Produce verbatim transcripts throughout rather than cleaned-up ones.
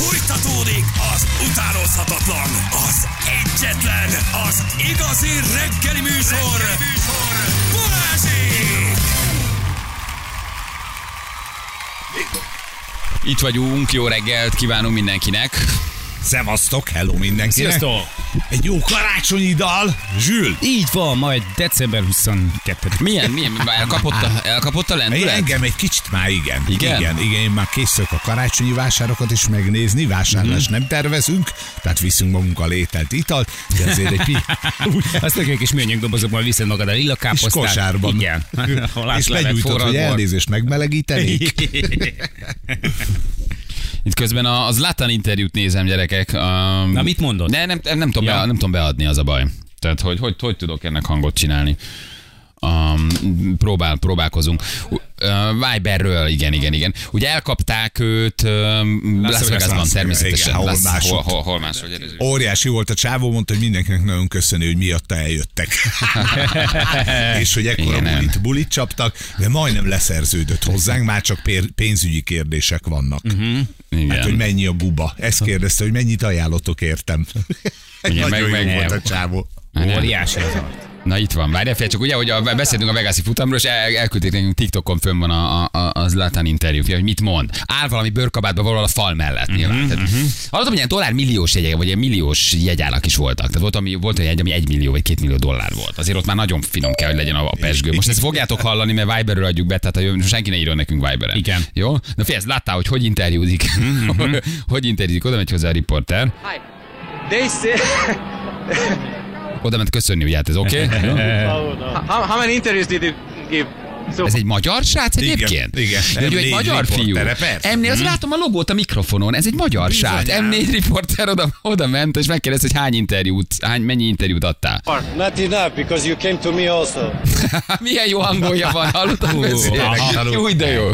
Folytatódik az utánozhatatlan, az egyetlen, az igazi reggeli műsor, Balázsék! Itt vagyunk, jó reggelt kívánunk mindenkinek! Szevasztok, hello mindenkinek! Sziasztok! Egy jó karácsonyi dal, Zsül! Így van, majd december huszonkettedike. Milyen, milyen, elkapott a, elkapott a lendület? Engem egy kicsit már igen. Igen? Igen, igen, én már készülök a karácsonyi vásárokat is megnézni, vásárlás mm-hmm. nem tervezünk, tehát viszünk magunkkal ételt, italt, de azért egy pi... Azt a kis műanyagdobozokban viszed magad a lila káposztát. És kosárban. Igen. És legyújtott, hogy elnézést megmelegítenék. Itt közben a Zlatan interjút nézem, gyerekek. Um, Na, mit mondod? Ne, nem, nem, nem, tudom ja. be, nem tudom beadni, az a baj. Tehát, hogy hogy, hogy tudok ennek hangot csinálni? Um, próbál, próbálkozunk. Uh, Viberről, igen, igen, igen. Ugye elkapták őt um, Las Vegasban természetesen. Igen, Las, hol, hol, hol, hol máshogy. Óriási volt a csávó, mondta, hogy mindenkinek nagyon köszönő, hogy miatta eljöttek. És hogy ekkora bulit, bulit csaptak, de majdnem leszerződött hozzánk, már csak pénzügyi kérdések vannak. Uh-huh. Igen. Hát, hogy mennyi a buba. Ezt kérdezte, hogy mennyit ajánlotok értem. Igen, nagyon meg, jó meg volt a csávó. Óriási volt. Na itt van, várjál fél, csak ugye, hogy a, beszéltünk a vegászi futamról, és el, elküldték nekünk TikTokon, fönn van a, a, a Zlatan interjú, hogy mit mond. Áll valami bőrkabátban valahol a fal mellett nyilván. Mm-hmm. Tehát, hallottam, hogy ilyen dollármilliós jegyek, vagy ilyen milliós jegyállak is voltak. Tehát volt, ami, volt olyan egy, ami egy millió vagy két millió dollár volt. Azért ott már nagyon finom kell, hogy legyen a, a pezsgő. Most ezt fogjátok hallani, mert Viberről adjuk be, tehát jön, senki ne írjon nekünk Viberen. Igen. Jó? Na fél, láttál, hogy hogy interjúzik. Mm-hmm. Hogy interjúzik, oda megy hozzá a riporter. Oda ment köszönni, hogy hát ez oké. Okay? how, how many interviews did you give? So... Ez egy magyar srác egyébként? Igen. igen. egy magyar fiú. M négy, az látom a logót a mikrofonon, ez egy magyar srác. em négy riporter oda, oda ment, és megkérdezte, hogy hány interjút, hány, mennyi interjút adtál. Not enough, because you came to me also. Milyen jó hangolja van, hallottam beszélni. Úgy, de jó.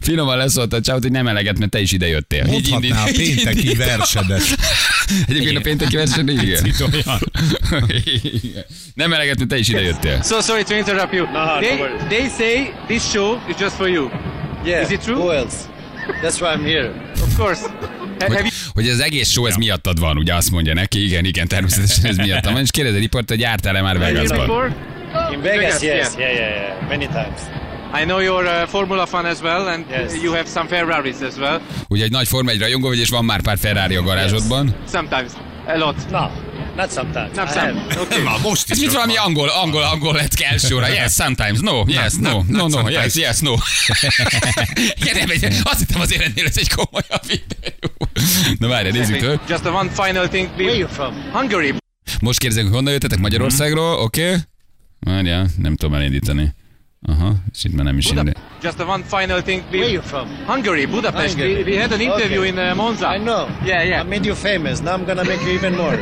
Finoman leszóltad csávot, hogy nem eleget, mert te is ide jöttél. Mondhatná a pénteki versedet. Egyébként a pénteki versedet, igen. Nem eleget, mert te is ide jöttél. Sorry to interrupt you. No, they, no they say this show is just for you. Yeah. Is it true? Who else? That's why I'm here. Of course. Hogy, hogy az egész show ez ja. miattad van, ugye azt mondja neki, igen, igen, természetesen ez miattam van. És kérdezi a riportot, hogy jártál-e már Vegasban? In Vegas, yes, yeah, yeah, yeah, many times. I know you're a Formula fan as well, and yes. you have some Ferraris as well. Ugye egy nagy Forma egy rajongó vagy, és van már pár Ferrari a garázsodban? Yes. Sometimes, a lot. No. Not sometimes. Not sometimes. Okay. Ma, most is. Ez mit valami angol, angol, angol lett elsőre. Yes, sometimes. No, yes, no, no, no, no, no yes, yes, no. Igen, azt hittem azért ennél ez egy komolyabb videó. Na várjál, nézzük tőle. Just the one final thing. Where you from? Hungary. Most kérdezünk, honnan jöttetek? Magyarországról, oké? Okay. Várjál, nem tudom elindítani. Aha, és itt már nem is indít. Just the one final thing. Where you from? Hungary, Budapest. Hungary. We, we had an interview okay. in uh, Monza. I know. Yeah, yeah. I made you famous. Now I'm gonna make you even more.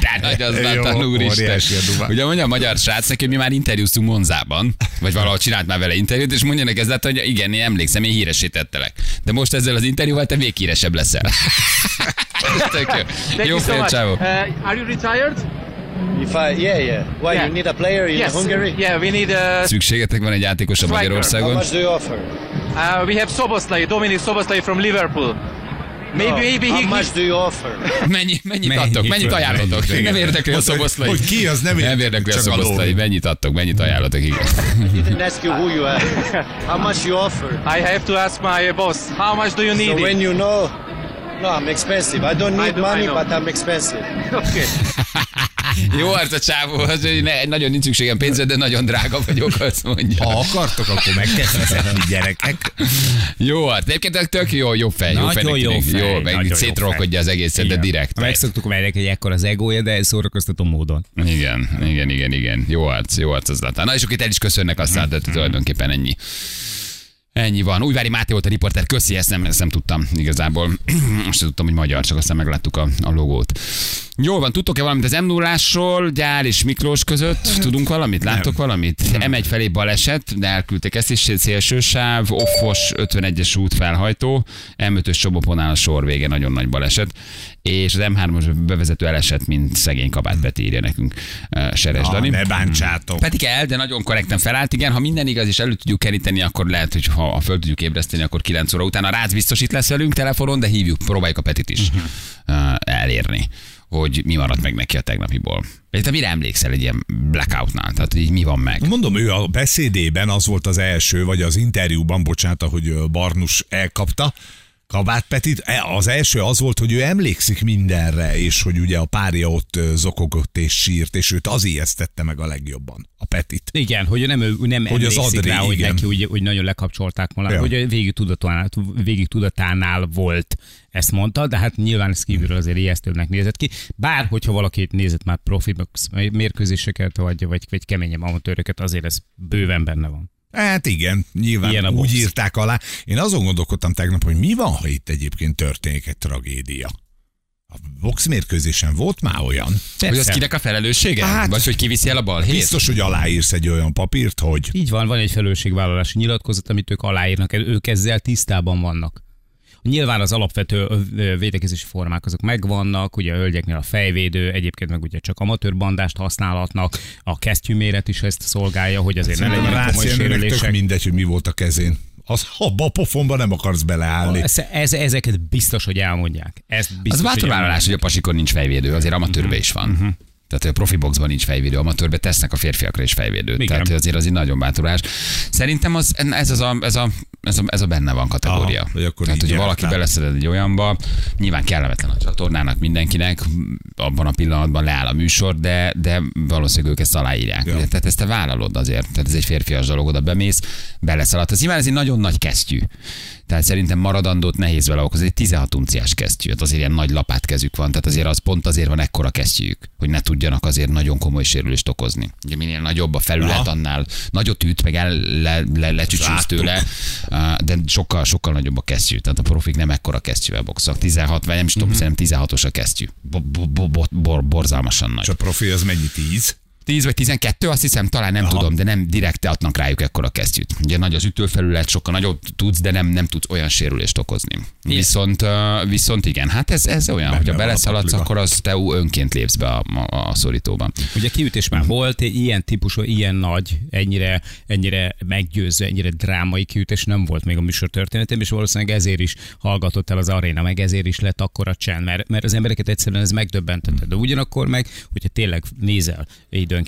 De nagy az Zlatan, úristen. Ugye mondja a magyar srácnak, hogy mi már interjúztunk Monzában, vagy valahogy csinált már vele interjút, és mondja neki Zlatan, hogy igen, én emlékszem, én híressé tettelek. De most ezzel az interjúval te még híresebb leszel. Jó fél, csávó. Are you retired? If I, yeah, yeah. Why, yeah. you need a player in yes. Hungary? Yeah, we need a... Szükségetek van egy játékos a Magyarországon. How much do you offer? Uh, we have Szoboszlai, Dominik Szoboszlai from Liverpool. Maybe, maybe he... How much do you offer? Mennyi, mennyit mennyi adtok? Mennyit ajánlatok? Mennyi, nem érdekli a Szoboszlai. Hogy ki az nem érdekli, nem érdekli a Szoboszlai. Mennyit adtok? Mennyit ajánlatok? Igen. I didn't ask you who you are. How much you offer? I have to ask my boss. How much do you need? So it? When you know... No, I'm expensive. I don't need I do, money, but I'm expensive. Okay. Jó arc a csávó, nagyon nincs szükségem pénzre, de nagyon drága vagyok, azt mondja. Ha akartok, akkor megkezdhetetni, gyerekek. Jó arc, egyébként tök jó, jó fej. Nagyon jó fej. Jó, meg szétrolkodja az egészet, de direkt. Megszoktuk vele, hogy ekkor az egója, de szórakoztató módon. Igen, igen, igen, igen. Jó arc, jó arc az Zlatan. Na és akit el is köszönnek aztán, de tulajdonképpen ennyi. Ennyi van. Újvári Máté volt a riporter, köszi, ezt nem, ezt nem tudtam igazából. Most tudtam, hogy magyar, csak aztán megláttuk a, a logót. Jól van, tudtok-e valamit az em nullásról, Gyál és Miklós között? Tudunk valamit? Láttok nem. valamit? em egy felé baleset, de elküldték ezt is, szélső sáv, offos, ötvenegyes út felhajtó, em ötös Csoboponál a sor vége, nagyon nagy baleset. És az em hármas bevezető elesett, mint szegény Kabát Peti, írja nekünk Seres Dani. Ne bántsátok. Pedig el, de nagyon korrekten felállt, igen, ha minden igaz és elő tudjuk keríteni, akkor lehet, hogy ha föl tudjuk ébreszteni, akkor kilenc óra után a Ráz Biztosít lesz velünk telefonon, de hívjuk, próbáljuk a Petit is elérni, hogy mi maradt meg neki a tegnapiból. Te mire emlékszel egy ilyen blackoutnál? Tehát, hogy így mi van meg? Mondom, ő a beszédében az volt az első, vagy az interjúban, bocsánat, hogy Barnus elkapta Kabát Petit. Az első az volt, hogy ő emlékszik mindenre, és hogy ugye a párja ott zokogott és sírt, és őt az ijesztette meg a legjobban, a Petit. Igen, hogy nem, ő nem hogy emlékszik az Adri, rá, hogy igen. neki úgy, úgy nagyon lekapcsolták volna, ja. hogy végig tudatánál, végig tudatánál volt. Ezt mondta, de hát nyilván ez kívülről azért ijesztőbbnek nézett ki. Bár, hogyha valakit nézett már profi mérkőzéseket, vagy, vagy, vagy keményebb amatőröket, azért ez bőven benne van. Hát igen, nyilván úgy box. Írták alá. Én azon gondolkodtam tegnap, hogy mi van, ha itt egyébként történik egy tragédia. A boxmérkőzésen volt már olyan. Persze. Hogy az kinek a felelőssége? Hát, vagy hogy kiviszi el a balhét? Biztos, hogy aláírsz egy olyan papírt, hogy... Így van, van egy felelősségvállalási nyilatkozat, amit ők aláírnak, ők ezzel tisztában vannak. Nyilván az alapvető védekezési formák azok megvannak, ugye a hölgyeknél a fejvédő, egyébként meg ugye csak amatőr bandást használhatnak, a kesztyűméret is ezt szolgálja, hogy azért nem legyenek komoly sérülések. Tök mindegy, hogy mi volt a kezén. Az, abba a pofonba nem akarsz beleállni. Ez, ez, ezeket biztos, hogy elmondják. Ezt biztos, az bátorvállalás, hogy a pasikon nincs fejvédő, azért amatőrben is van. Uh-huh. Tehát, hogy a profi boxban nincs fejvédő, amatőrbe tesznek a férfiakra is fejvédőt. Igen. Tehát azért az egy nagyon bátorás. Szerintem az, ez, az a, ez, a, ez, a, ez a benne van kategória. Aha, hogy tehát, hogy valaki beleszedett egy olyanba, nyilván kellemetlen a csatornának mindenkinek, abban a pillanatban leáll a műsor, de, de valószínűleg ők ezt aláírják. Ja. Tehát ezt te vállalod azért. Tehát ez egy férfias dolog, oda bemész, beleszaladt. Ez nyilván ez egy nagyon nagy kesztyű. Tehát szerintem maradandót nehéz vele okozni, egy tizenhat unciás kesztyű, azért ilyen nagy lapátkezük van, tehát azért az pont azért van ekkora kesztyűjük, hogy ne tudjanak azért nagyon komoly sérülést okozni. Ugye minél nagyobb a felület, na, annál nagyot üt, meg el, le, le, lecsücsülsz tőle, de sokkal, sokkal nagyobb a kesztyű, tehát a profik nem ekkora kesztyűvel boxolnak. tizenhat, vagy nem is tudom, szerintem tizenhatos a kesztyű. Borzalmasan nagy. És a profi az mennyi, tíz? tíz vagy tizenkettő, azt hiszem, talán nem Aha. tudom, de nem direkt adnak rájuk ekkora kesztyűt. Ugye nagy az ütőfelület, sokkal nagyobb tudsz, de nem, nem tudsz olyan sérülést okozni. Igen. Viszont, viszont igen, hát ez, ez olyan, hogy ha beleszaladsz, akkor az te önként lépsz be a, a, a szorítóban. Ugye kiütés már volt, ilyen típusú, ilyen nagy, ennyire, ennyire meggyőző, ennyire drámai kiütés nem volt még a műsor történetében, és valószínűleg ezért is hallgatott el az aréna, meg ezért is lett akkora csend, mert, mert az embereket egyszerűen ez megdöbbentette. De ugyanakkor meg, hogyha tényleg nézel időnként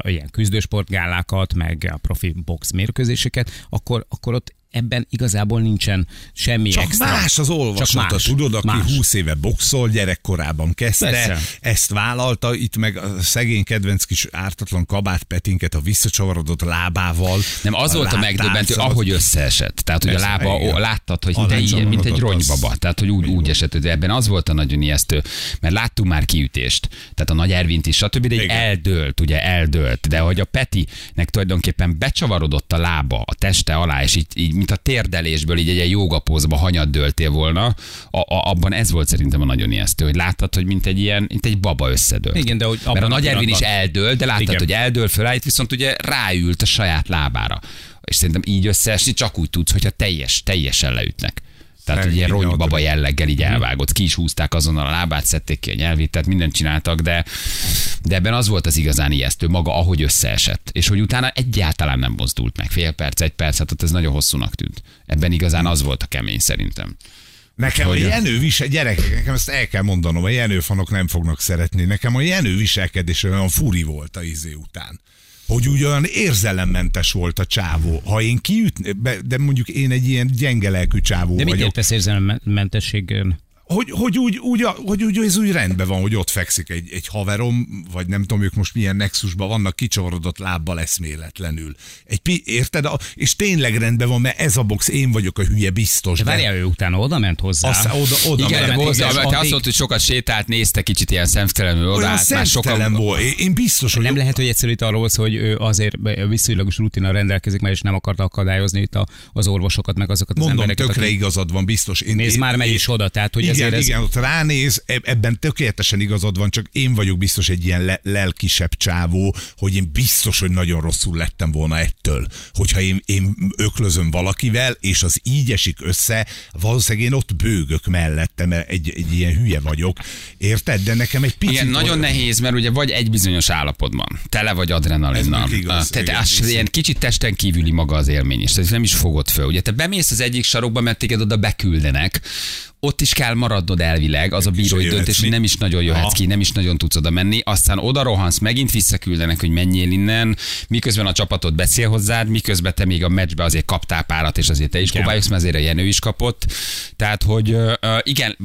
ilyen küzdősportgálákat, meg a profi box mérkőzéseket, akkor, akkor ott ebben igazából nincsen semmi csak extra. Más az olvasata, más, tudod, aki más. húsz éve boxol, gyerekkorában kezdte, persze. ezt vállalta, itt meg a szegény kedvenc kis ártatlan Kabát Petinket a visszacsavarodott lábával. Nem, az volt a megdöbbentő, ahogy összeesett. Tehát, hogy persze, a lába, ó, láttad, hogy a de, mint egy ronybaba. Tehát, hogy úgy, úgy esett, hogy ebben az volt a nagyon ijesztő, mert láttunk már kiütést. Tehát a Nagy Ervint is, stb. De így eldőlt, ugye, eldőlt. De hogy a Petinek tulajdonképpen becsavarodott a lába a teste alá, és így, így mint a térdelésből így egy ilyen jógapózba hanyat döltél volna, a, a, abban ez volt szerintem a nagyon ijesztő, hogy láttad, hogy mint egy ilyen, mint egy baba összedőlt. Igen, de hogy mert a Nagy Ervin is eldőlt, de láttad, igen. hogy eldől, fölállít, viszont ugye ráült a saját lábára. És szerintem így összeesni csak úgy tudsz, hogyha teljes, teljesen leütnek. Tehát egy ilyen ronybaba jelleggel így elvágott. Ki is húzták azonnal a lábát, szedték ki a nyelvét, tehát mindent csináltak, de, de ebben az volt az igazán ijesztő, maga ahogy összeesett. És hogy utána egyáltalán nem mozdult meg. Fél perc, egy perc, hát ez nagyon hosszúnak tűnt. Ebben igazán az volt a kemény szerintem. Nekem hogy a Jenő visel... gyerekek, nekem ezt el kell mondanom, a Jenő fanok nem fognak szeretni. Nekem a Jenő viselkedése olyan furi volt a izé után. Hogy úgy olyan érzelemmentes volt a csávó. Ha én kiütném, de mondjuk én egy ilyen gyenge lelkű csávó vagyok. De mit értesz érzelemmentességön? Hogy, hogy, úgy, úgy, hogy úgy, ez úgy rendben van, hogy ott fekszik egy, egy haverom, vagy nem tudom, ők most milyen nexusban vannak, kicsavarodott lábbal eszméletlenül. Egy pi, érted? És tényleg rendben van, mert ez a box, én vagyok a hülye biztos. De várjál, ő utána oda ment hozzá. Azt, oda, oda igen, ment, hozzá, mert te azt mondtad, hogy sokat sétált, nézte kicsit ilyen szemtelenül oda. Olyan szemtelen volt. Én biztos, hogy... Nem lehet, hogy egyszerűen arról volt, hogy ő azért viszonylagos rutinnal rendelkezik, mert is nem akarta akadályozni itt az orvosokat, meg azokat az mondom, embereket. Mondom, tökre akik... igazad van, biztos. Én, Nézd én, már meg én... is oda, tehát hogy igen, ez... igen, ott ránéz, ebben tökéletesen igazad van, csak én vagyok biztos egy ilyen le- lelkisebb csávó, hogy én biztos, hogy nagyon rosszul lettem volna ettől. Hogyha én, én öklözöm valakivel, és az így esik össze, valószínűleg én ott bőgök mellettem, mert egy, egy ilyen hülye vagyok. Érted? De nekem egy picit... Igen, nagyon olyan... nehéz, mert ugye vagy egy bizonyos állapotban, tele vagy adrenalinnal. Igaz, te, te az ilyen kicsit testen kívüli maga az élmény is, tehát nem is fogod föl. Ugye te bemész az egyik sarokba, mert téged oda beküldenek, ott is kell maradnod elvileg, az a bírói döntés, hogy nem is nagyon jöhetsz ki, nem is nagyon tudsz oda menni, aztán oda rohansz, megint visszaküldenek, hogy menjél innen, miközben a csapatod beszél hozzád, miközben te még a meccsbe azért kaptál párat, és azért te is próbálsz, mert azért a Jenő is kapott. Tehát, hogy uh, igen,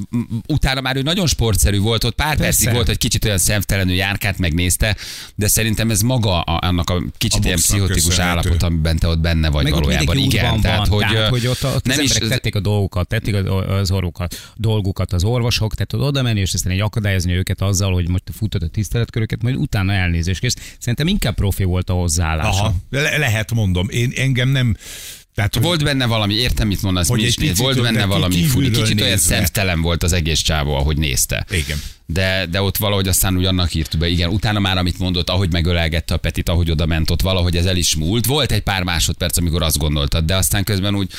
utána már ő nagyon sportszerű volt, ott pár persze. percig volt, egy kicsit olyan szemtelenül járkált, megnézte, de szerintem ez maga a, annak a kicsit a ilyen pszichotikus állapot, amiben te ott benne vagy meg valójában. Igen, tehát, van, hogy, tehát, hogy ott, ott nem is tették a dolgokat, tették az orrukat. dolgukat az orvosok, tehát oda menni, és aztán egy akadályozni őket azzal, hogy most futod a tiszteletköröket, majd utána elnézést kész. Szerintem inkább profi volt a hozzáállása. Aha, le- lehet mondom. Én engem nem... Tehát, volt benne valami, értem, mit mondasz, mi is néz, volt benne valami furi, kicsit olyan szemtelen volt az egész csávó, ahogy nézte. Igen. De, de ott valahogy aztán úgy annak írt be, igen, utána már amit mondott, ahogy megölelgette a Petit, ahogy oda ment, ott valahogy ez el is múlt. Volt egy pár másodperc, amikor azt gondoltad, de aztán közben úgy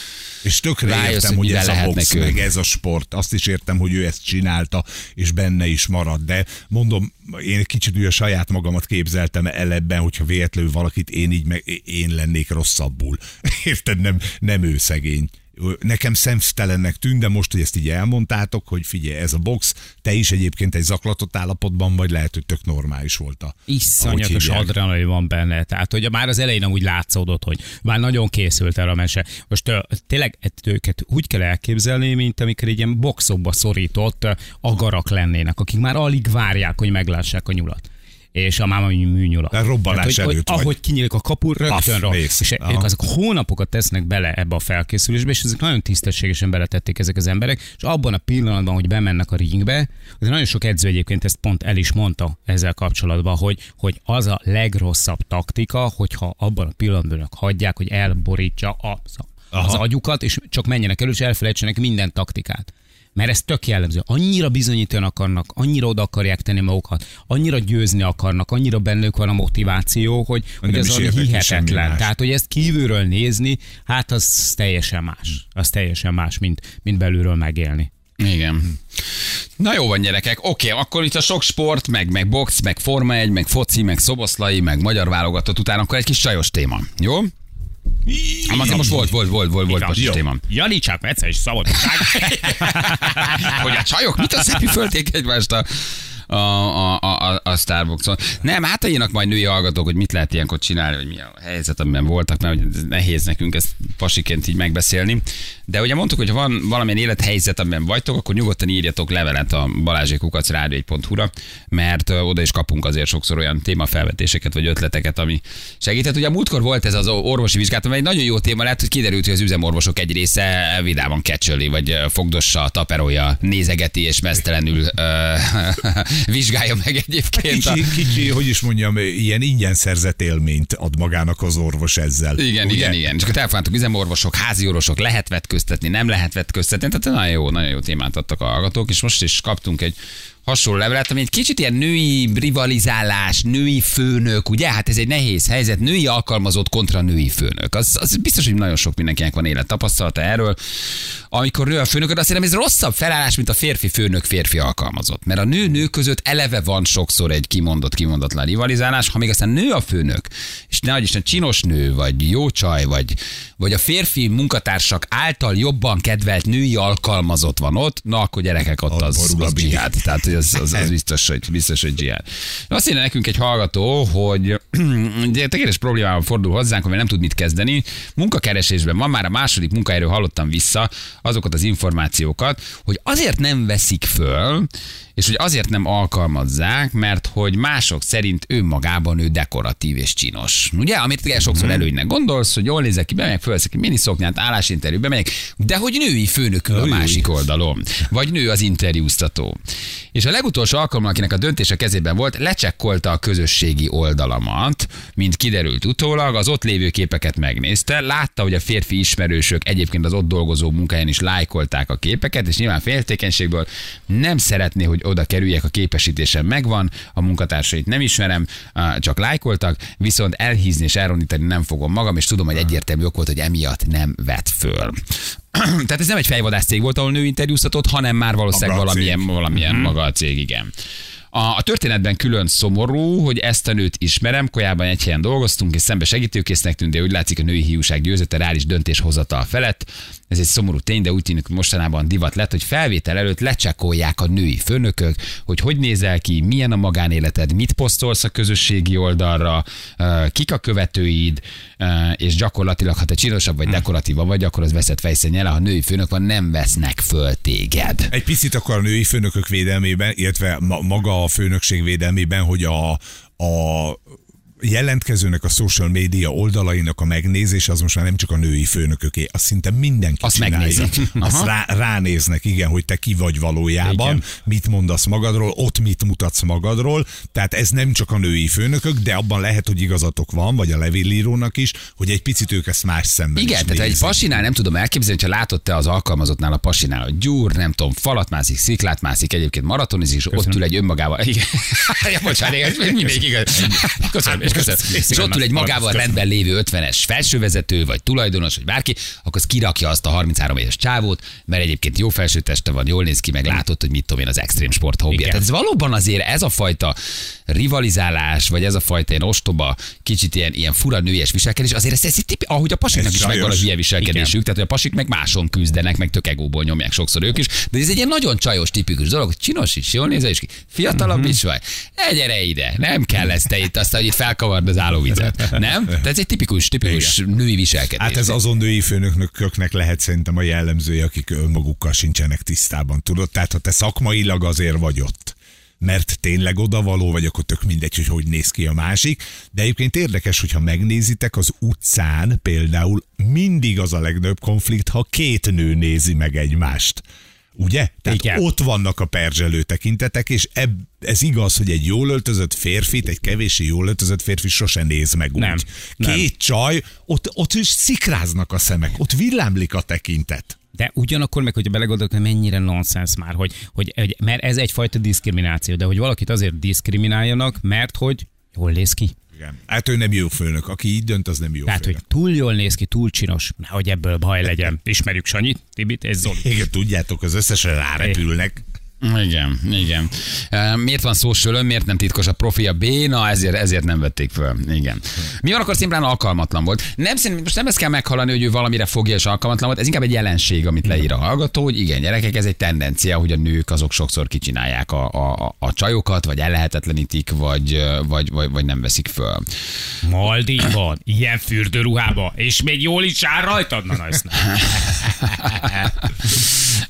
és tökre rájössz, értem, hogy, hogy ez a box, meg ez a sport. Azt is értem, hogy ő ezt csinálta, és benne is maradt. De mondom, én egy kicsit ugye saját magamat képzeltem el ebben, hogyha véletlenül valakit én így, meg, én lennék rosszabbul. Érted, nem, nem ő szegény. Nekem szemtelennek tűnt, de most, hogy ezt így elmondtátok, hogy figyelj, ez a box, te is egyébként egy zaklatott állapotban vagy, lehet, hogy tök normális volt a... Iszonyatos adrenalin van benne. Tehát, hogy már az elején amúgy látszódott, hogy már nagyon készült erre a mese. Most tényleg őket úgy kell elképzelni, mint amikor egy ilyen boxokba szorított agarak lennének, akik már alig várják, hogy meglássák a nyulat. És a máma műnyulat. A robbanás tehát, hogy, előtt hogy, ahogy kinyílik a kapu, rögtön rossz. Mész. És aha. Ők azok hónapokat tesznek bele ebbe a felkészülésbe, és ezek nagyon tisztességesen beletették ezek az emberek, és abban a pillanatban, hogy bemennek a ringbe, az nagyon sok edző egyébként ezt pont el is mondta ezzel kapcsolatban, hogy, hogy az a legrosszabb taktika, hogyha abban a pillanatban hagyják, hogy elborítsa a, az agyukat, és csak menjenek elő, és elfelejtsenek minden taktikát. Mert ez tök jellemző. Annyira bizonyítani akarnak, annyira oda akarják tenni magukat, annyira győzni akarnak, annyira bennük van a motiváció, hogy, hogy ez valami hihetetlen. Tehát, hogy ezt kívülről nézni, hát az teljesen más. Az teljesen más, mint, mint belülről megélni. Igen. Na jó van, gyerekek, oké, okay, akkor itt a sok sport, meg, meg box, meg Forma egy, meg foci, meg Szoboszlai, meg magyar válogatott után, akkor egy kis csajos téma. Jó? Amazon most volt, volt, volt, volt, volt a témám. Janicsák, Mece és szabadság. Hogy a csajok mit a szepi fölték egymást a, a, a, a, a Starbuckson. Nem, hát írnak majd női hallgatók, hogy mit lehet ilyenkor csinálni, hogy mi a helyzet, amiben voltak, mert hogy nehéz nekünk ezt pasiként így megbeszélni. De ugye mondtuk, hogy ha van valamilyen élethelyzet, amiben vagytok, akkor nyugodtan írjatok levelet a balázsékukac rádió egy pont hu-ra, mert oda is kapunk azért sokszor olyan témafelvetéseket vagy ötleteket, ami segített. Ugye múltkor volt ez az orvosi vizsgálat, mert egy nagyon jó téma lett, hogy kiderült, hogy az üzemorvosok egy része vidáman kecsöli, vagy fogdossa, taperolja, nézegeti és meztelenül vizsgálja meg egyébként. A... Kicsi, kicsi, hogy is mondjam, ilyen ingyen szerzett élményt ad magának az orvos ezzel. Igen, ugye? igen, igen. Csak a telefonáltuk üzemorvosok, házi orvosok, lehet vetköztetni, nem lehet vetköztetni. Tehát nagyon jó, nagyon jó témát adtak a hallgatók, és most is kaptunk egy hasonló levelet, ami egy kicsit ilyen női rivalizálás, női főnök, ugye? Hát ez egy nehéz helyzet, női alkalmazott kontra női főnök. Az, az biztos, hogy nagyon sok mindenkinek van élet tapasztalata erről. Amikor nő a főnököd, azt hiszem, ez rosszabb felállás, mint a férfi főnök férfi alkalmazott. Mert a nő-nő között eleve van sokszor egy kimondott, kimondatlan rivalizálás, ha még aztán nő a főnök, és nehogy Isten csinos nő, vagy jó csaj, vagy, vagy a férfi munkatársak által jobban kedvelt női alkalmazott van ott, na akkor gyerekek ott az, az dzsihád. Tehát Az, az, az biztos, hogy, biztos, hogy Gyál. Azt írja nekünk egy hallgató, hogy tekéres problémával fordul hozzánk, hogy nem tud mit kezdeni. Munkakeresésben van, már a második munkahelyről hallottam vissza azokat az információkat, hogy azért nem veszik föl, és hogy azért nem alkalmazzák, mert hogy mások szerint önmagában ő dekoratív és csinos. Ugye, amit igen sokszor előnynek gondolsz, hogy jól nézek ki, bemegyek, fölveszek ki miniszoknyát, állásinterjú, bemegyek, de hogy női főnökül a másik oldalon, vagy nő az interjúztató. És a legutolsó alkalommal, akinek a döntés a kezében volt, lecsekkolta a közösségi oldalamat, mint kiderült utólag, az ott lévő képeket megnézte, látta, hogy a férfi ismerősök egyébként az ott dolgozó munkáján is lájkolták a képeket, és nyilván féltékenységből nem szeretné, hogy oda kerüljek, a képesítésem megvan, a munkatársait nem ismerem, csak lájkoltak, viszont elhízni és elrondítani nem fogom magam, és tudom, hogy egyértelmű ok volt, hogy emiatt nem vett föl. Tehát ez nem egy fejvadász cég volt, ahol nő interjúztatott, hanem már valószínűleg valamilyen, valamilyen hmm. maga a cég, igen. A, a történetben külön szomorú, hogy ezt a nőt ismerem, Kolyában egy helyen dolgoztunk, és szembe segítőkésznek tűnt, de úgy látszik, a női hiúság győzött a reális döntéshozatal felett. Ez egy szomorú tény, de úgy tűnik, hogy mostanában divat lett, hogy felvétel előtt lecsekolják a női főnökök, hogy hogy nézel ki, milyen a magánéleted, mit posztolsz a közösségi oldalra, kik a követőid, és gyakorlatilag, ha te csinosabb vagy dekoratíva vagy, akkor az veszed fejszennyel, ha női főnök van, nem vesznek föl téged. Egy picit akkor a női főnökök védelmében, illetve maga a főnökség védelmében, hogy a, a jelentkezőnek a social média oldalainak a megnézése az most már nem csak a női főnököké, az szinte mindenki azt csinálja. Megnézik. Azt rá, ránéznek, igen, hogy te ki vagy valójában, igen. Mit mondasz magadról, ott mit mutatsz magadról, tehát ez nem csak a női főnökök, de abban lehet, hogy igazatok van, vagy a levélírónak is, hogy egy picit ők ezt más szemben igen, tehát nézik. Egy pasinál nem tudom elképzelni, hogyha látod te az alkalmazottnál a pasinál, hogy gyúr, nem tudom, falat mászik, sziklát mászik, egyébként maratonizik, és köszönöm. Ott ül egy önmagával. Igen. Ja, bocsánat, mindig igaz. Köszönöm. Köszön. És ott ül egy magával rendben lévő ötvenes felsővezető, vagy tulajdonos, vagy bárki, akkor az kirakja azt a harminchárom éves csávót, mert egyébként jó felsőteste van, jól néz ki, meg látod, hogy mit tudom én, az extrém sport hobbija. Tehát ez valóban azért ez a fajta rivalizálás, vagy ez a fajta ilyen ostoba, kicsit ilyen, ilyen fura nőies viselkedés, azért ez, ez itt tipi, ahogy a pasiknak is megvan a hülye viselkedésük, igen. Tehát hogy a pasik meg máson küzdenek, meg tök egóból nyomják sokszor ők is, de ez egy ilyen nagyon csajos, tipikus dolog, hogy csinos is, jól nézel is ki, fiatalabb mm-hmm. is vagy, ne gyere ide, nem kell ezt te itt, aztán, hogy itt fel kavard az állóvizet, nem? Tehát ez egy tipikus, tipikus igen. női viselkedés. Hát ez azon női főnöknököknek lehet szerintem a jellemzője, akik önmagukkal sincsenek tisztában, tudod? Tehát ha te szakmailag azért vagy ott, mert tényleg odavaló vagy, akkor tök mindegy, hogy hogy néz ki a másik. De egyébként érdekes, hogyha megnézitek, az utcán például mindig az a legnagyobb konflikt, ha két nő nézi meg egymást. Ugye? Tehát igen. Ott vannak a perzselő tekintetek, és ebb, ez igaz, hogy egy jól öltözött férfit, egy kevéssé jól öltözött férfi sose néz meg úgy. Nem, nem. Két csaj, ott, ott is szikráznak a szemek, ott villámlik a tekintet. De ugyanakkor meg, hogyha belegondolok, hogy mennyire nonsens már, hogy, hogy, hogy, mert ez egyfajta diszkrimináció, de hogy valakit azért diszkrimináljanak, mert hogy jól néz ki. Igen. Hát ő nem jó főnök, aki így dönt, az nem jó tehát, főnök. Tehát, hogy túl jól néz ki, túl csinos, nehogy ebből baj legyen. Ismerjük Sanyit, Tibit és Zoli. Igen, tudjátok, az összesen rárepülnek. Igen, igen. Miért van szó sölön, miért nem titkos a profi a béna, ezért, ezért nem vették föl. Igen. Mi van akkor, szimplán alkalmatlan volt? Nem, most nem ezt kell meghallani, hogy ő valamire fogja és alkalmatlan volt, ez inkább egy jelenség, amit leír a hallgató, hogy igen, gyerekek, ez egy tendencia, hogy a nők azok sokszor kicsinálják a, a, a csajokat, vagy ellehetetlenítik, vagy, vagy, vagy, vagy nem veszik föl. Maldívban, ilyen fürdőruhába, és még jól is áll rajtad? Na, na,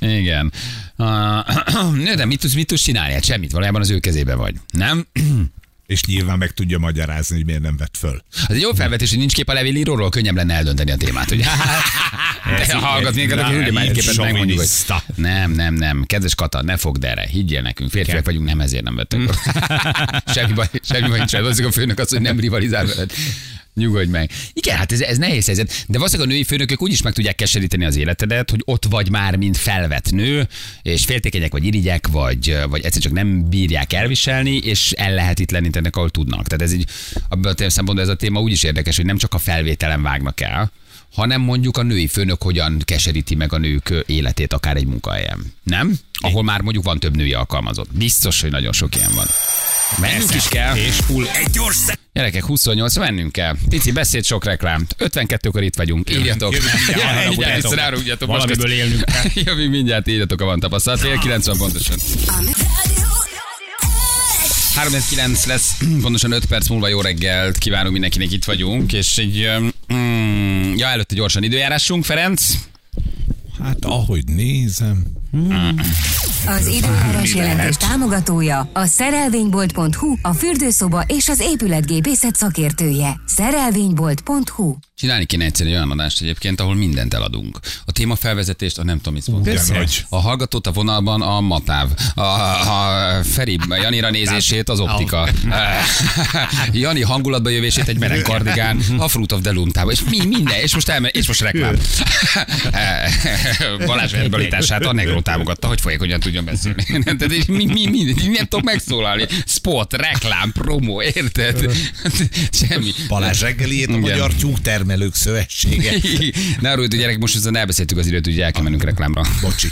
igen. Uh, de mit tudsz, mit tudsz csinálni? Hát semmit, valójában az ő kezébe vagy, nem? És nyilván meg tudja magyarázni, hogy miért nem vett föl. Az egy jó felvetés, hogy nincs kép a levélíróról, könnyebb lenne eldönteni a témát. Hogy de hallgatni minket, aki hűlje már egy képet, megmondjuk, hogy nem, nem, nem, kedves Kata, ne fogd erre, higgyél nekünk, férfiak vagyunk, nem ezért nem vettek. Semmi baj, semmi baj, nincs, az a főnök az, hogy nem rivalizál veled. Nyugodj meg. Igen, hát ez, ez nehéz helyzet, de valószínűleg a női főnökök úgyis meg tudják keseríteni az életedet, hogy ott vagy már, mint felvett nő, és féltékenyek, vagy irigyek, vagy, vagy egyszer csak nem bírják elviselni, és ellehetetlenítenek, ahol tudnak. Tehát ez így, abban a szempontból ez a téma úgyis érdekes, hogy nem csak a felvételen vágnak el, hanem mondjuk a női főnök hogyan keseríti meg a nők életét akár egy munkahelyen. Nem? Ahol már mondjuk van több női alkalmazott. Biztos, hogy nagyon sok ilyen van. Mennünk is kell. És full egy gyors szem. Gyerekek, huszonnyolc, mennünk kell. Pici beszéd, sok reklám. ötvenkettőkor itt vagyunk. Írjatok. Mindjárt rárúgjatok. Valamiből élnünk kell. Jövünk mindjárt, írjatok, a van tapasztalat. kilencven pontosan. három kilenc lesz, pontosan öt perc múlva. Jó reggelt kívánunk mindenkinek, itt vagyunk. És egy... Mm, ja, előtte gyorsan időjárásunk, Ferenc. Hát ahogy nézem... Mm. Az időjárás jelentés támogatója a szerelvénybolt pont hu, a fürdőszoba és az épületgépészet szakértője. Szerelvénybolt pont hu. Csinálni kéne egyszerű olyan adást egyébként, ahol mindent eladunk. A témafelvezetést, a nem tudom, mit mondtam. A hallgatót a vonalban a matáv. A, a Feri Janira nézését az optika. Jani hangulatba jövését egy meleg kardigán. A Fruit of the Loom tába. És mi, minden. És most elme- és most reklám. Balázs verbalitását a Negró támogatta, hogy folyékonyan tudjon beszélni. Tehát mi, mi, mi, nem tudok megszólalni. Spot, reklám, promó, érted? Semmi. Balázs reggeliét a magyar tyúktermelők szövetsége. Ne arról, hogy gyerek, most ezzel elbeszéltük az időt, ugye el kell mennünk reklámra. Bocsi.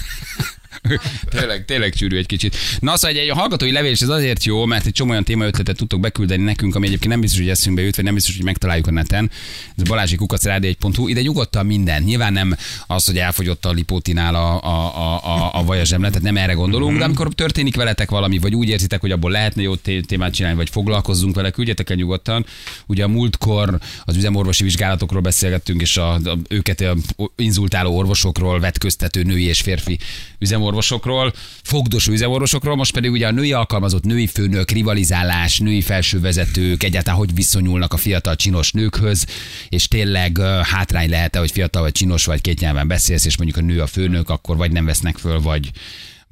tényleg, tényleg csűrű egy kicsit. Na szóval egy, egy hallgatói levélés, ez azért jó, mert egy csomó olyan témaötletet tudtok beküldeni nekünk, ami egyébként nem biztos, hogy eszünkbe jut, vagy nem biztos, hogy megtaláljuk a neten. Ez balázsi kukac rádió egy pont hu. Ide nyugodtan minden. Nyilván nem az, hogy elfogyott a lipótinál a, a, a, a, a vajazsemle, tehát nem erre gondolunk, de amikor történik veletek valami, vagy úgy érzitek, hogy abból lehetne jó témát csinálni, vagy foglalkozzunk vele, küldjetek el nyugodtan. Ugye a múltkor az üzemorvosi vizsgálatokról beszélgettünk, és a, a, őket a inzultáló orvosokról, vetköztető női és férfi üzemorvosokról, orvosokról, fogdos üzemorvosokról, most pedig ugye a női alkalmazott, női főnök, rivalizálás, női felsővezetők, egyáltalán hogy viszonyulnak a fiatal csinos nőkhöz, és tényleg uh, hátrány lehet-e, hogy fiatal vagy csinos vagy, két nyelven beszélsz, és mondjuk a nő a főnök, akkor vagy nem vesznek föl, vagy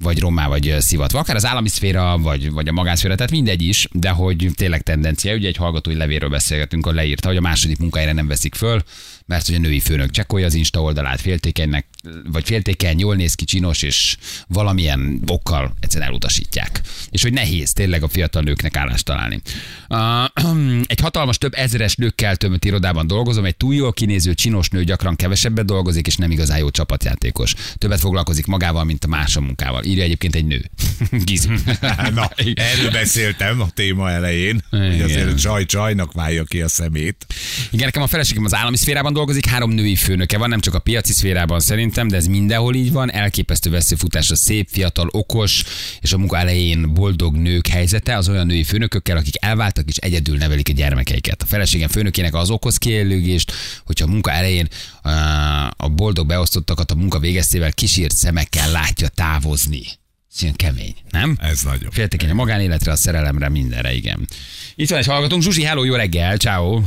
vagy romá, vagy szivatva. Akár az állami szféra, vagy, vagy a magánszféra, tehát mindegy is, de hogy tényleg tendencia. Ugye egy hallgatói levélről beszélgetünk, ahol leírta, hogy a második munkahelyre nem veszik föl, mert hogy a női főnök csekkolja az Insta oldalát, féltékenynek, vagy féltékeny, jól néz ki, csinos, és valamilyen bokkal egyszerűen elutasítják. És hogy nehéz tényleg a fiatal nőknek állást találni. Uh, egy hatalmas több ezeres nőkkel tömött irodában dolgozom, egy túl jól kinéző csinos nő gyakran kevesebbet dolgozik, és nem igazán jó csapatjátékos. Többet foglalkozik magával, mint a más a munkával. Írja egyébként egy nő. Gizu. Na, erről beszéltem a téma elején, igen, hogy azért csaj-csajnak válja ki a szemét. Igen, nekem a feleségem az állami szférában dolgozik, három női főnöke van, nem csak a piaci szférában szerintem, de ez mindenhol így van. Elképesztő veszőfutásra szép, fiatal, okos, és a munka elején boldog nők helyzete az olyan női főnökökkel, akik elváltak és egyedül nevelik a gyermekeiket. A feleségem főnökének az okoz kielőgést, hogyha a munka elején a boldog beosztottakat a munka végeztével kísért szemekkel látja távozni. Ez ilyen kemény, nem? Ez nagyon. Féltékeny a magánéletre, a szerelemre, mindenre, igen. Itt van egy hallgatónk, Zsuzsi, hello, jó reggel, ciao.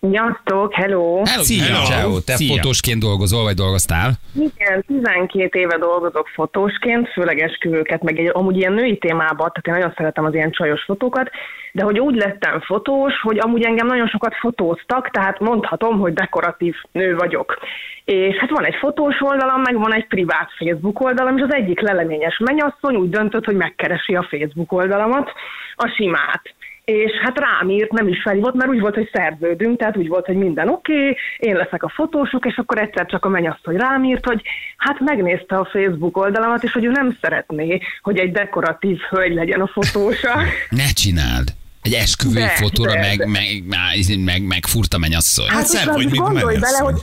Sziasztok, hello. Hello, hello. Ciao. Te Szia. Fotósként dolgozol, vagy dolgoztál? Igen, tizenkét éve dolgozok fotósként, főleg esküvőket, meg egy, amúgy ilyen női témában, tehát én nagyon szeretem az ilyen csajos fotókat, de hogy úgy lettem fotós, hogy amúgy engem nagyon sokat fotóztak, tehát mondhatom, hogy dekoratív nő vagyok. És hát van egy fotós oldalam, meg van egy privát Facebook oldalam, és az egyik leleményes mennyasszony úgy döntött, hogy megkeresi a Facebook oldalamat, a simát. És hát rám írt, nem is felhívott, mert úgy volt, hogy szerződünk, tehát úgy volt, hogy minden oké, okay, én leszek a fotósuk, és akkor egyszer csak a mennyasszony rám írt, hogy hát megnézte a Facebook oldalamat, és hogy ő nem szeretné, hogy egy dekoratív hölgy legyen a fotósa. Ne csináld! Egy esküvői de, fotóra de, meg, de. meg, meg, meg, meg furta mennyasszony. Hát, hát szem, hogy mit mennyasszony.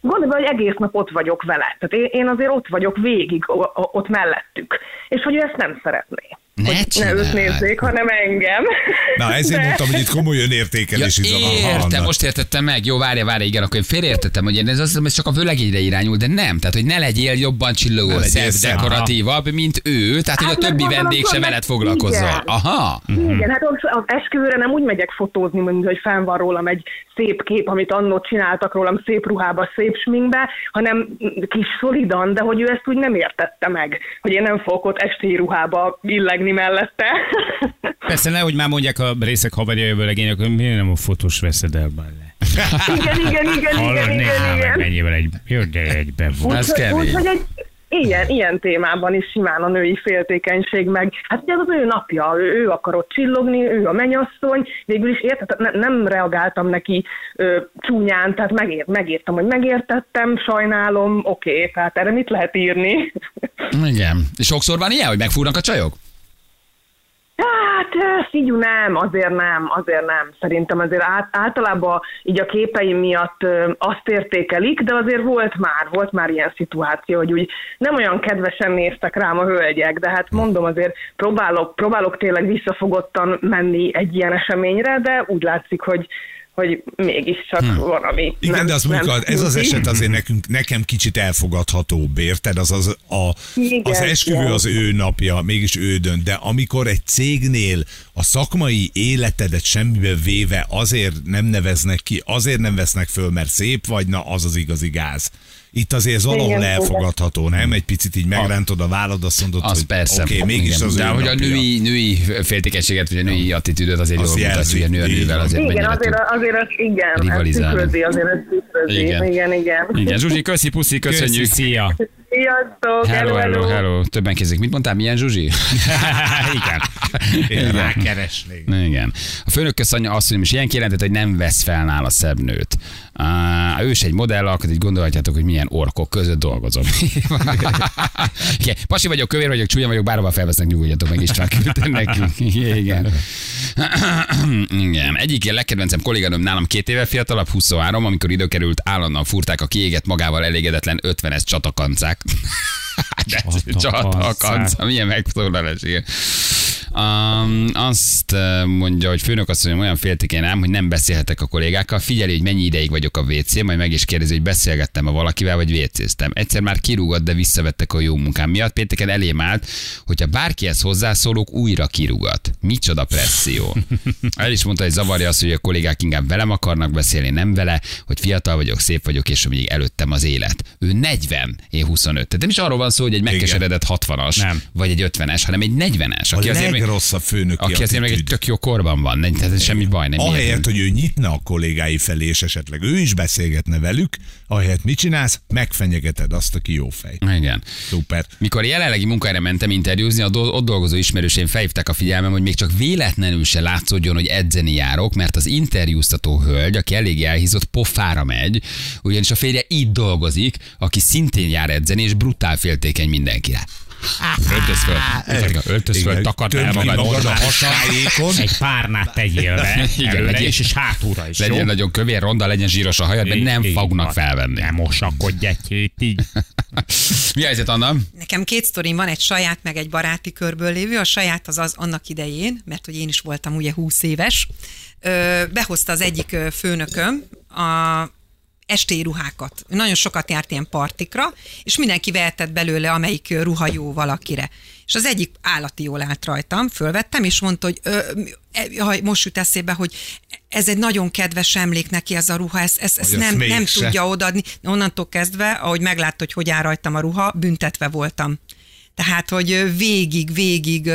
Gondolj bele, hogy egész nap ott vagyok vele. Tehát én azért ott vagyok végig, ott mellettük. És hogy ő ezt nem szeretné. Ne hogy csinál. Ne őt nézzék, hanem engem. Na, ezért de... mondtam, hogy itt komoly önértékelés ja, van. Értem, most értettem meg. Jó, várja, várja, igen, akkor én félreértettem, hogy én ez azt hiszem, ez csak a vőlegényre irányul, de nem. Tehát, hogy ne legyél jobban csillogó, szebb, dekoratívabb, mint ő. Tehát, hát, hogy a többi vendég se veled foglalkozzon. Aha. Igen, mm-hmm. Hát az esküvőre nem úgy megyek fotózni, mint hogy fenn van rólam egy szép kép, amit annó csináltak rólam szép ruhába, szép sminkbe, hanem kis szolidan, de hogy ő ezt úgy nem értette meg, hogy én nem fogok ott esti ruhába illegni mellette. Persze, nehogy már mondják a részek haverjai vőlegények, hogy miért nem a fotós veszed el benne. Igen, igen, igen, Hallod, igen, igen, igen. Mennyivel egy, jöjj el egyben volt. Úgyhogy ilyen, ilyen témában is simán a női féltékenység meg. Hát ugye az ő napja, ő, ő akarott csillogni, ő a mennyasszony, végül is értettem, ne, nem reagáltam neki ö, csúnyán, tehát megért, megértem, hogy megértettem, sajnálom, oké, okay, tehát erre mit lehet írni? Igen. És sokszor van ilyen, hogy megfúrnak a csajok? Hát, figyú, nem, azért nem, azért nem. Szerintem azért át, általában így a képeim miatt ö, azt értékelik, de azért volt már, volt már ilyen szituáció, hogy úgy nem olyan kedvesen néztek rám a hölgyek, de hát mondom, azért próbálok, próbálok tényleg visszafogottan menni egy ilyen eseményre, de úgy látszik, hogy hogy mégiscsak hmm. valami. Igen, nem, de az nem mondjuk, ez az eset azért nekünk, nekem kicsit elfogadhatóbb, érted? Az, az, a, igen, az esküvő az ő napja, mégis ő dönt, de amikor egy cégnél a szakmai életedet semmibe véve azért nem neveznek ki, azért nem vesznek föl, mert szép vagy, na az az igazi gáz. Itt azért valahol igen, elfogadható, nem? Egy picit így megrántod a vállad, azt mondod, az hogy oké, okay, mégis igen, az de ő hogy napja. A női, női féltékenységet, vagy a női attitűdöt azért jól mutatsz, hogy a nő a nővel azért igen, mennyire tud rivalizálni. Azért ez tükrözi, igen, igen, igen. Igen, Zsuzsi, köszi, puszi, köszönjük. Köszi, szia. Sziasztok, hello, hello, hello. Többen kérdezik, mit mondtál, milyen Zsuzsi? Igen. Én rákeresnék. Igen. A főnök köszönje azt, hogy most ilyen kijelentett, hogy nem vesz fel nála szebb nőt. Uh, ő is egy modell, akkor így gondolhatjátok, hogy milyen orkok között dolgozom. Igen. Pasi vagyok, kövér vagyok, csúnya vagyok, bárhova felvesznek, nyugodjatok meg is csak nekünk. Igen. Igen. Egyik legkedvencem kolléganőm nálam két éve fiatalabb, huszonhárom, amikor időkerült, állandóan furták a kiégett, magával elégedetlen ötvenes csatakancák. Csatakancák. Milyen megszólalás, igen. Um, azt mondja, hogy főnök azt mondja, olyan féltékeny ám, hogy nem beszélhetek a kollégákkal. Figyelj, hogy mennyi ideig vagyok a vé cén, majd meg is kérdezi, hogy beszélgettem a valakivel, vagy vé céztem. Egyszer már kirúgott, de visszavettek a jó munkám miatt. Pénteken elém állt, hogyha bárkihez hozzászólok, újra kirúgat. Micsoda presszió. El is mondta, hogy zavarja azt, hogy a kollégák inkább velem akarnak beszélni, nem vele, hogy fiatal vagyok, szép vagyok, és még előttem az élet. Ő negyven, én huszonöt. Tehát nem is arról van szó, hogy egy megkeseredett hatvanas, vagy egy ötvenes, hanem egy negyvenes, aki azért legrosszabb főnöki attitűd. Aki azért meg egy tök jó korban van, nem, tehát semmi baj nem. Ahelyett, hogy ő nyitna a kollégái felé, és esetleg ő is beszélgetne velük, ahelyett mit csinálsz, megfenyegeted azt, aki jó fej. Igen. Szuper. Mikor jelenlegi munkára mentem interjúzni, a do- ott dolgozó ismerőseim felhívták a figyelmem, hogy még csak véletlenül se látszódjon, hogy edzeni járok, mert az interjúztató hölgy, aki eléggé elhízott, pofára megy, ugyanis a férje itt dolgozik, aki szintén jár edzeni, és brutál féltékeny mindenkire. Öltöz föl, öltöz föl, takard el magad a hasáékon. Egy párnát tegyél be, előre is, és hátulra is. Legyen nagyon kövér, ronda, legyen zsíros a hajad, de nem fognak felvenni. Nem mosakodj egy hétig. Mi helyzet, Anna? Nekem két sztorim van, egy saját, meg egy baráti körből lévő. A saját az az annak idején, mert hogy én is voltam ugye húsz éves, behozta az egyik főnököm a... esti ruhákat. Nagyon sokat járt ilyen partikra, és mindenki vehetett belőle, amelyik ruha jó valakire. És az egyik állati jól állt rajtam, fölvettem, és mondta, hogy ö, ha most jut eszébe, hogy ez egy nagyon kedves emlék neki ez a ruha, ezt, ezt, ezt nem, nem tudja odaadni. Onnantól kezdve, ahogy meglátta, hogy hogy áll rajtam a ruha, büntetve voltam. Tehát, hogy végig, végig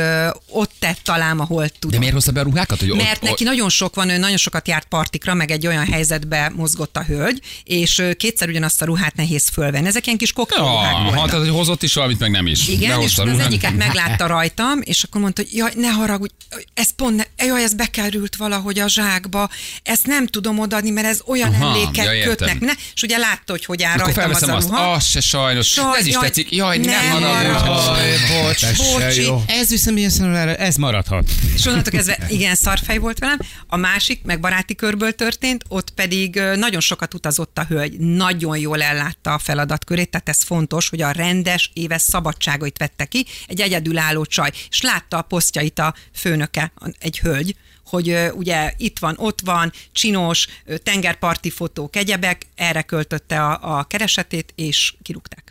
ott tett talán, ahol tudom. De miért hozta be a ruhákat? Hogy Mert ott, neki ott... nagyon sok van, ő nagyon sokat járt partikra, meg egy olyan helyzetbe mozgott a hölgy, és kétszer ugyanazt a ruhát nehéz fölvenni. Ezek ilyen kis koktélruhák voltak. Ja, tehát, hogy hozott is valamit, meg nem is. Igen, és az egyiket meglátta rajtam, és akkor mondta, hogy jaj, ne haragudj, ez pont ne, jaj, ez bekerült valahogy a zsákba, ezt nem tudom odaadni, mert ez olyan aha, emlékek ja, kötnek. Ne? És ugye látta, hogy hogy áll rajtam az a ruha. Azt se sajnos, Saj, ez is jaj, tetszik. Jaj, ne haragudj. Bocs, bocsi, ez viszont ez maradhat. És onnantól kezdve igen, szarfej volt velem. A másik, meg baráti körből történt, ott pedig nagyon sokat utazott a hölgy, nagyon jól ellátta a feladatkörét, tehát ez fontos, hogy a rendes éves szabadságait vette ki, egy egyedülálló csaj, és látta a posztjait a főnöke, egy hölgy, hogy ugye itt van, ott van, csinos, tengerparti fotók, egyebek, erre költötte a, a keresetét, és kirúgták.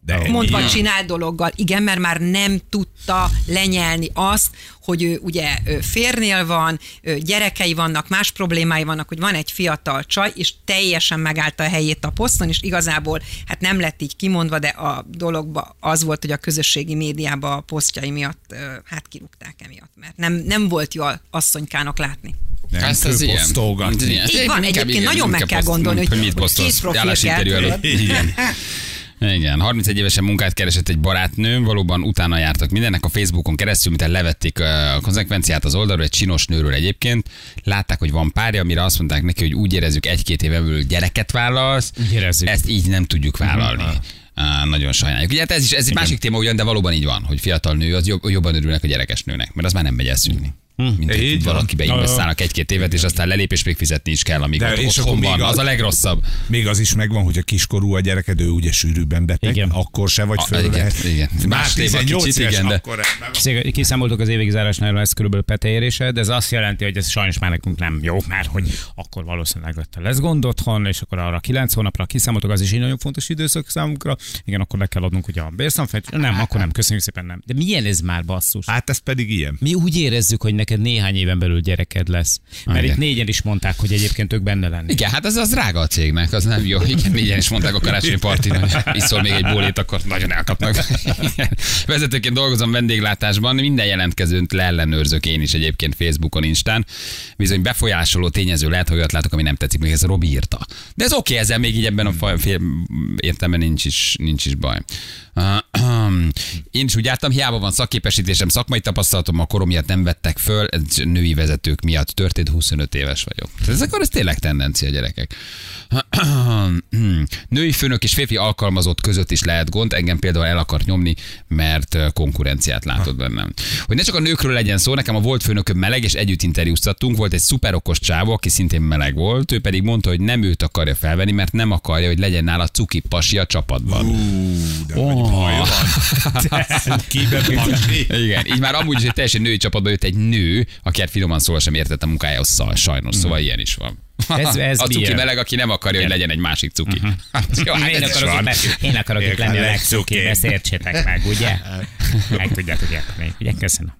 De mondva ilyen. Csinál dologgal, igen, mert már nem tudta lenyelni azt, hogy ő ugye férnél van, gyerekei vannak, más problémái vannak, hogy van egy fiatal csaj, és teljesen megállta a helyét a poszton, és igazából hát nem lett így kimondva, de a dologba az volt, hogy a közösségi médiában a posztjai miatt hát kirúgták emiatt, mert nem, nem volt jó asszonykának látni. Nem, ezt az ilyen. Így van, egyébként igen, nagyon meg kell poszt, gondolni, hogy mit posztolsz, állásinterjú előtt. Igen. Igen, harmincegy évesen munkát keresett egy barátnőm, valóban utána jártak mindennek a Facebookon keresztül, miután levették a konzekvenciát az oldalról, egy csinos nőről egyébként. Látták, hogy van párja, amire azt mondták neki, hogy úgy érezzük, egy-két éve belül gyereket vállalsz, érezzük. Ezt így nem tudjuk vállalni. Uh-huh. Á, nagyon sajnáljuk. Ugye, hát ez is ez egy másik téma ugyan, de valóban így van, hogy fiatal nő, az jobb, jobban örülnek a gyerekes nőnek, mert az már nem megy elszűnni. Hm. Mindegy, valakibe investálnak egy-két évet, és aztán lelép, és még fizetni is kell, amíg de ott és otthon van. A, az a legrosszabb. Még az is megvan, hogy a kiskorú a gyereked, ő ugye sűrűbben beteg, igen. akkor se vagy föl lehet. Igen. Más tizennyolc éves, akkor ember. Kiszámoltuk az évig zárásnál, ez körülbelül Peti érése, de ez azt jelenti, hogy ez sajnos már nekünk nem jó, mert hogy akkor valószínűleg lesz gond otthon, és akkor arra kilenc hónapra kiszámoltuk, az is egy nagyon fontos időszak számunkra. Igen, akkor le kell adnunk ugye a bérszámfejt. Nem, akkor nem, köszönjük szépen, nem. De milyen ez már, basszus? Hát ez pedig ilyen. Mi úgy érezzük, hogy neked néhány éven belül gyereked lesz. Mert igen. itt négyen is mondták, hogy egyébként ők benne lenni. Igen, hát az az drága a cégnek, az nem jó. Igen, négyen is mondták a karácsonyi partin, hogy iszol még egy bólét, akkor nagyon elkapnak. Igen. Vezetőként dolgozom vendéglátásban, minden jelentkezőt leellenőrzök én is egyébként Facebookon, Instán. Bizony befolyásoló tényező lehet, hogy ott látok, ami nem tetszik, még ez Robi írta. De ez oké, okay, ezzel még így ebben a faj, fél értelemben nincs is, nincs is baj. Én is úgy jártam, hiába van szakképesítésem, szakmai tapasztalatom, a korom miatt nem vettek föl, női vezetők miatt történt, huszonöt éves vagyok. Ez akkor ez tényleg tendencia, gyerekek. Női főnök és férfi alkalmazott között is lehet gond, engem például el akart nyomni, mert konkurenciát látott bennem. Hogy ne csak a nőkről legyen szó, nekem a volt főnököm meleg, és együtt interjúztattunk, volt egy szuperokos csávó, aki szintén meleg volt, ő pedig mondta, hogy nem őt akarja felvenni, mert nem akarja, hogy legyen nála cuki pasi a csapatban. Ú, de oh. Igen, így már amúgy is egy teljesen női csapatba jött egy nő, aki hát finoman szólva sem értett a munkájához, sajnos, szóval ilyen is van. Ez, ez a cuki meleg, aki nem akarja, hogy legyen egy másik cuki. Uh-huh. Jó, hát én, akarok be, én akarok én itt lenni a legcuki, ezt értsétek meg, ugye? Meg tudjátok érteni. Ugye, köszönöm.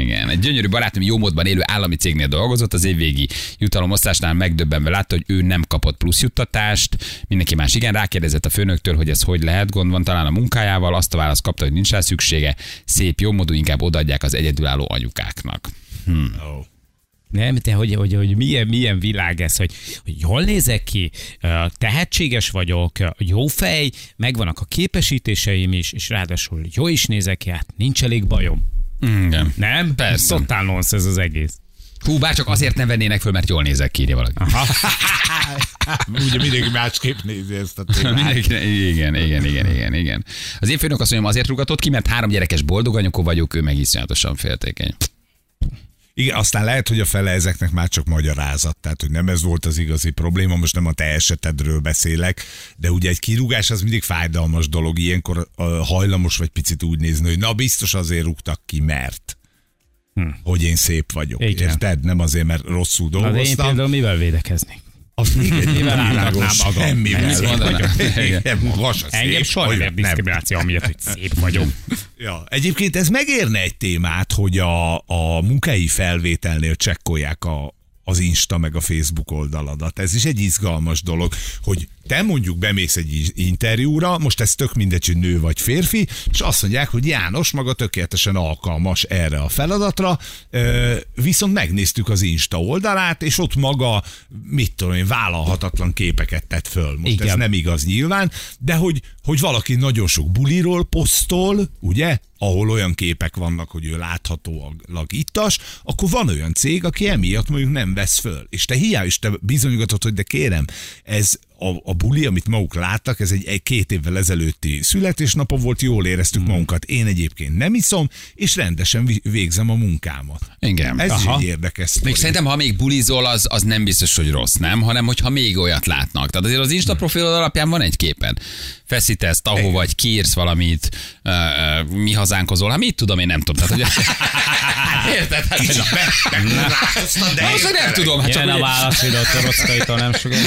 Igen. Egy gyönyörű barátom jó módban élő állami cégnél dolgozott, az évvégi jutalomosztásnál megdöbbenve látta, hogy ő nem kapott plusz juttatást, mindenki más igen, rákérdezett a főnöktől, hogy ez hogy lehet, gond van talán a munkájával, azt a választ kapta, hogy nincs rá szüksége, szép, jó módú, inkább odaadják az egyedülálló anyukáknak. Hm. Oh. Nem, de hogy, hogy, hogy milyen, milyen világ ez, hogy, hogy jól nézek ki, tehetséges vagyok, jó fej, megvannak a képesítéseim is, és ráadásul jó is nézek ki, hát nincs elég bajom. Igen. Nem? Persze. Totál nonsz ez az egész. Hú, bárcsak azért nem vennének föl, mert jól nézek ki, írja valaki. Ugye mindenki másképp nézi ezt a témát. Igen, igen, igen, igen, igen. Az én főnök azt mondjam, azért rúgatott ki, mert három gyerekes boldog anyukó vagyok, ő meg iszonyatosan féltékeny. Igen, aztán lehet, hogy a fele ezeknek már csak magyarázat, tehát hogy nem ez volt az igazi probléma, most nem a te esetedről beszélek, de ugye egy kirúgás az mindig fájdalmas dolog, ilyenkor hajlamos vagy picit úgy nézni, hogy na biztos azért rúgtak ki, mert... Hm. hogy én szép vagyok, igen. Érted? Nem azért, mert rosszul dolgoztam. Na de én például mivel védekeznék? Azt igen, mivel állhatnám magam? Semmivel. Engem soha nem diszkrimináció, amiatt, hogy szép vagyok. Ja. Egyébként ez megérne egy témát, hogy a, a munkai felvételnél csekkolják a, az Insta meg a Facebook oldaladat. Ez is egy izgalmas dolog, hogy te mondjuk bemész egy interjúra, most ez tök mindegy, hogy nő vagy férfi, és azt mondják, hogy János maga tökéletesen alkalmas erre a feladatra, viszont megnéztük az Insta oldalát, és ott maga, mit tudom én, vállalhatatlan képeket tett föl. Most igen. Ez nem igaz nyilván, de hogy, hogy valaki nagyon sok buliról posztol, ugye, ahol olyan képek vannak, hogy ő láthatólag ittas, akkor van olyan cég, aki emiatt mondjuk nem vesz föl. És te hiány, és te bizonygatod, hogy de kérem, ez A, a buli, amit maguk láttak, ez egy, egy két évvel ezelőtti születésnapom volt, jól éreztük hmm. magunkat. Én egyébként nem iszom, és rendesen végzem a munkámat. Igen. Ez aha. Egy érdekes sztori. Még szerintem, ha még bulizol, az, az nem biztos, hogy rossz, nem? Hanem, hogyha még olyat látnak. Tehát azért az Insta profilod alapján van egy képen. Feszítesz, ahol vagy, kiírsz valamit, uh, uh, mi hazánkozol. Hát mit tudom, én nem tudom. Tehát, hogy... Érted? Hát, Kicsit be, de na, most nem tudom. Hát, csak ugye... a válasz videót, a roszkaitól nem sokan.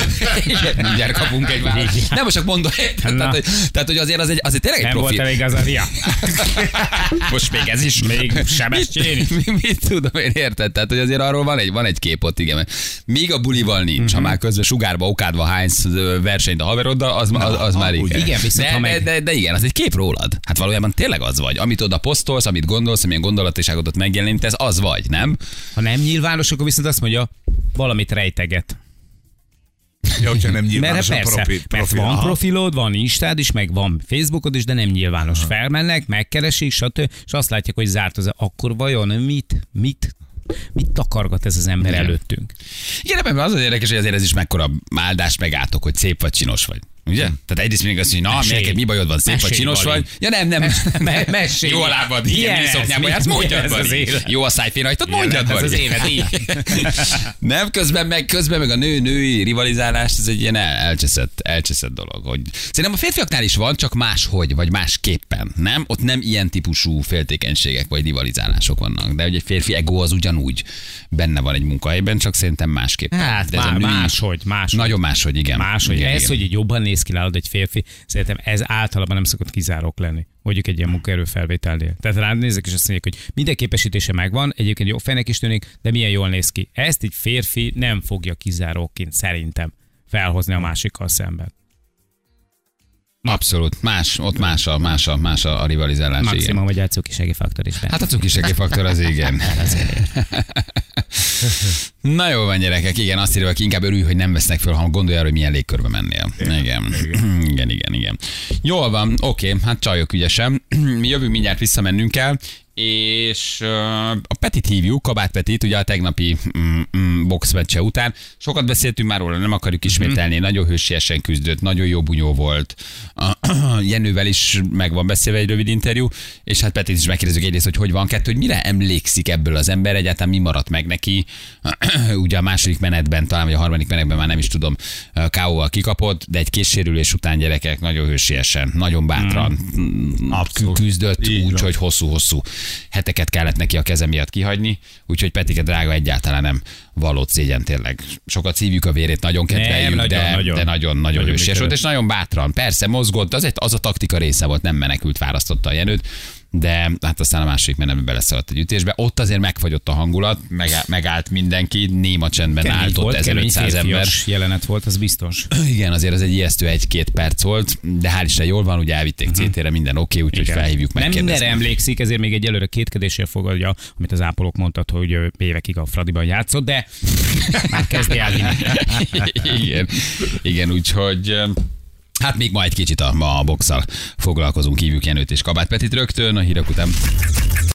Mindjárt kapunk egy választ. Nem, most csak mondom. Tehát hogy, tehát, hogy azért az egy, azért tényleg egy nem profil. Nem volt elég az a ria. Most még ez is, még Sebestyén is. Mit, mit tudom én, érted? Tehát, hogy azért arról van egy, van egy kép ott, igen. Még a bulival nincs, mm-hmm. ha már közben sugárba, okádva hánysz versenyt a haveroddal, az, az, az már így. Igen, viszont, de, meg... de, de, de igen, az egy kép rólad. Hát valójában tényleg az vagy. Amit oda posztolsz, amit gondolsz, amilyen gondolatiságodat megjelenítesz, az vagy, nem? Ha nem nyilvános, akkor viszont azt mondja, valamit rejteget. Ja, hogyha nem nyilvános mert, a persze, profi, mert van aha. profilod, van Instád is, meg van Facebookod is, de nem nyilvános. Aha. Felmennek, megkeresik, stb. És azt látják, hogy zárt az. Akkor vajon mit, mit, mit takargat ez az ember igen. előttünk? Igen, ebben az az érdekes, hogy azért ez is mekkora áldás meg átok, hogy szép vagy, csinos vagy. Ugye? Tehát egyrészt mindig azt mondja, na, neked mi bajod van, szép mesélj, vagy, csinos vagy. Ja nem, nem. Me- mesélj. Jó a lábad, ilyen miniszoknyában jársz, mondjad van. Jó a szájfénhajtad, mondjad van. Ez az élet, így. Nem, közben meg, közben meg a nő-női rivalizálás, ez egy ilyen elcseszett, elcseszett dolog. Hogy... Szerintem a férfiaknál is van, csak máshogy, vagy másképpen, nem? Ott nem ilyen típusú féltékenységek, vagy rivalizálások vannak. De ugye egy férfi ego az ugyanúgy benne van egy munkahelyben, csak szerintem másképpen. Hát, de ez má- máshogy, máshogy. Nagyon máshogy, igen. Máshogy. Igen, ez, igen. Hogy így jobban néz ki, nálad egy férfi, szerintem ez általában nem szokott kizárók lenni. Mondjuk egy ilyen munkaerőfelvételnél. Tehát rád nézek, és azt mondják, hogy minden képesítése megvan, egyébként jó fejnek is tűnik, de milyen jól néz ki. Ezt egy férfi nem fogja kizáróként szerintem felhozni a másikkal szemben. Abszolút. Más, ott más a, más a, más a rivalizálás. Maximum, hogy a cukisegélyfaktor is. Benne. Hát a cukisegélyfaktor az igen. Na jó van gyerekek, igen, azt írja, hogy inkább örülj, hogy nem vesznek föl, ha gondolja, hogy milyen légkörbe mennél. Igen, igen, igen, igen. igen. Jól van, oké, hát csajok ügyesen. Mi jövünk, mindjárt visszamennünk kell, és a Petit hívjuk, Kabát Petit, ugye a tegnapi mm, mm, boxmeccse után. Sokat beszéltünk már róla, nem akarjuk ismételni, mm-hmm. nagyon hősiesen küzdött, nagyon jó bunyó volt. A Jenővel is meg van beszélve egy rövid interjú, és hát Petit is megkérdezzük egyrészt, hogy hogy van, kettő, hogy mire emlékszik ebből az ember, egyáltalán mi maradt meg neki. Ugye a második menetben, talán vagy a harmadik menetben már nem is tudom, ká ó-val kikapott, de egy késsérülés után gyerekek nagyon hősiesen, nagyon bátran mm, küzdött, úgyhogy hosszú-hosszú heteket kellett neki a keze miatt kihagyni, úgyhogy Petike drága egyáltalán nem valót szégyen tényleg. Sokat szívjuk a vérét, nagyon kedveljük, nem, de nagyon-nagyon nagyon, nagyon hősies volt, és nagyon bátran. Persze mozgott, az, egy, az a taktika része volt, nem menekült, választotta a Jenőt, de hát aztán a második menetben beleszaladt egy ütésbe. Ott azért megfagyott a hangulat, megállt mindenki, néma csendben kemény állt ott ezerötszáz ember. Jelenet volt, az biztos. Igen, azért az egy ijesztő egy-két perc volt, de hál' Isten jól van, ugye elvitték uh-huh. cé té-re, minden oké, okay, úgyhogy felhívjuk meg. Nem mindenre emlékszik, ezért még egy előre kétkedéssel fogadja, amit az ápolók mondtak, hogy évekig a Fradiban játszott, de már kezdi állni. Igen, igen, úgyhogy... Hát még ma egy kicsit a, a boxsal foglalkozunk, hívjuk Jenőt és Kabát Petit rögtön a hírek után.